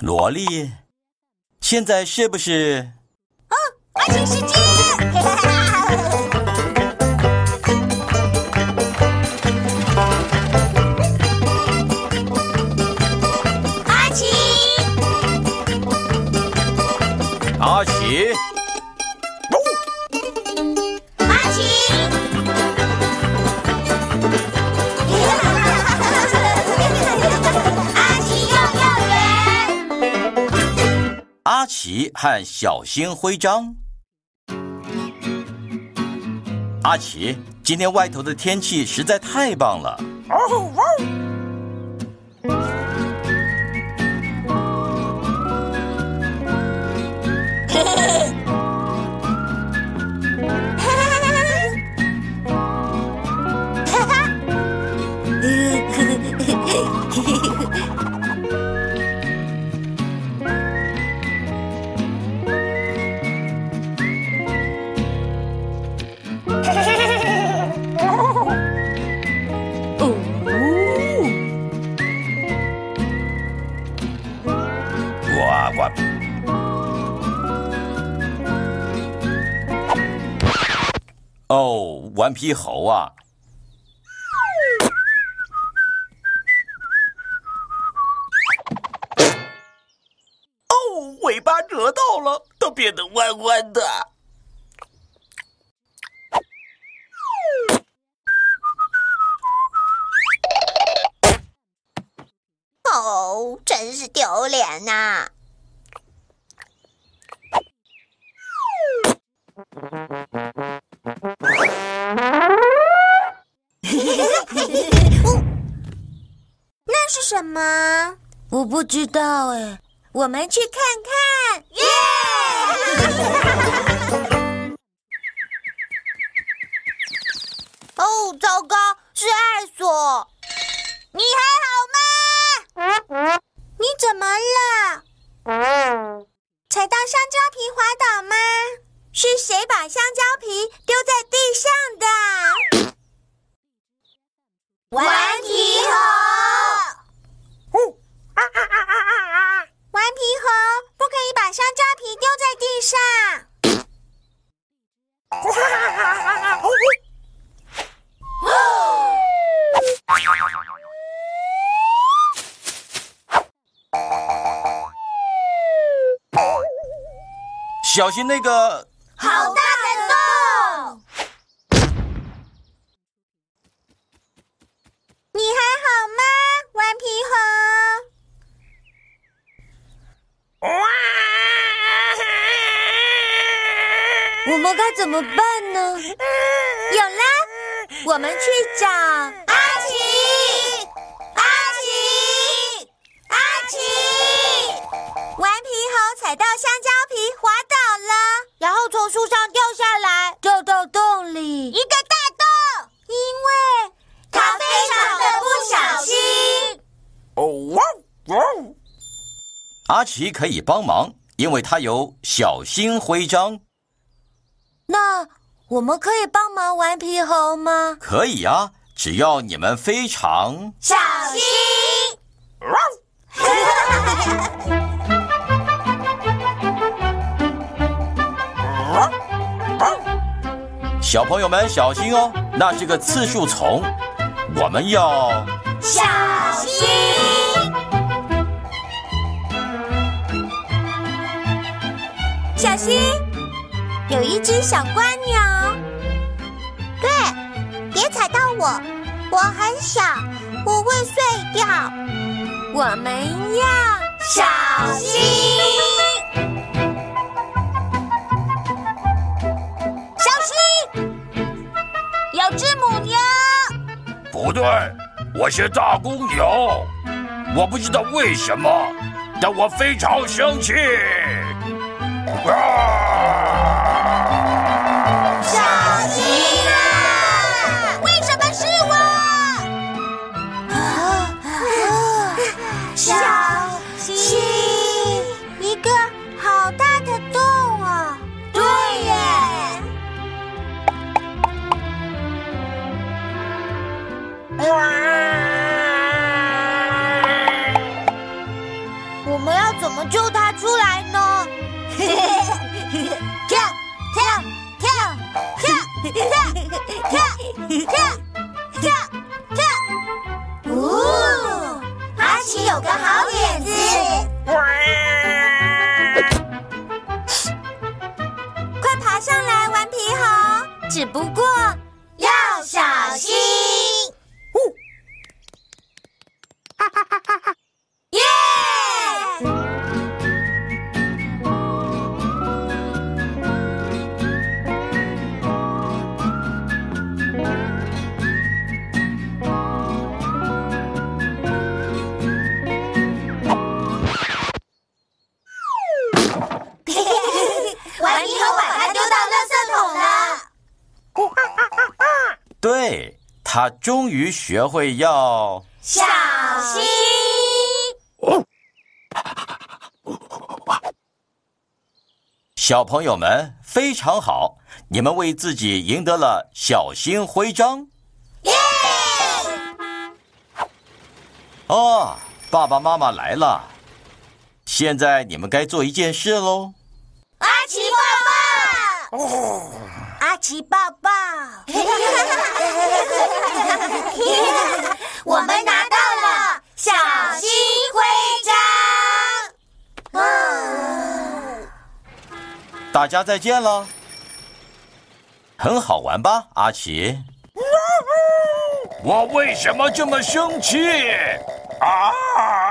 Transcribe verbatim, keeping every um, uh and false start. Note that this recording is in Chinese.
萝莉，现在是不是？哦，外星世界！阿奇，阿奇，阿奇。 阿奇和小星徽章。阿奇，今天外头的天气实在太棒了。哦，顽皮猴啊！哦，尾巴折到了，都变得弯弯的。哦，真是丢脸呐！ 那是什么？我不知道哎，我们去看看。耶！哦，糟糕，是艾索。你还好吗？你怎么了？踩到香蕉皮滑倒吗？ 是谁把香蕉皮丢在地上的？顽皮猴！顽皮猴，不可以把香蕉皮丢在地上。 小心那个！ 好大的洞！你还好吗，顽皮猴？我们该怎么办呢？有了，我们去找阿奇！阿奇！阿奇！顽皮猴踩到香蕉皮滑倒了。 然后从树上掉下来，掉到洞里，一个大洞。因为他非常的不小心。哦哇哇！阿奇可以帮忙，因为他有小星徽章。那我们可以帮忙顽皮猴吗？可以啊，只要你们非常小心。小朋友们小心哦，那是个刺树丛，我们要小心。小心，有一只小瓜鸟。对，别踩到我，我很小，我会碎掉。我们要小心。 不对，我是大公牛，我不知道为什么，但我非常生气。啊！小心啊！为什么是我？啊啊！小心！一个好大的洞啊！对耶。 哇！我们要怎么救他出来呢？跳跳跳跳跳跳跳跳跳！哦，阿奇有个好点子！快爬上来，顽皮猴！只不过要小心。 对，他终于学会要小心。小朋友们非常好，你们为自己赢得了小心徽章。耶！哦，爸爸妈妈来了，现在你们该做一件事喽。阿奇抱抱。哦，阿奇抱抱。 我们拿到了小心徽章！啊，大家再见了，很好玩吧，阿奇？我为什么这么生气啊？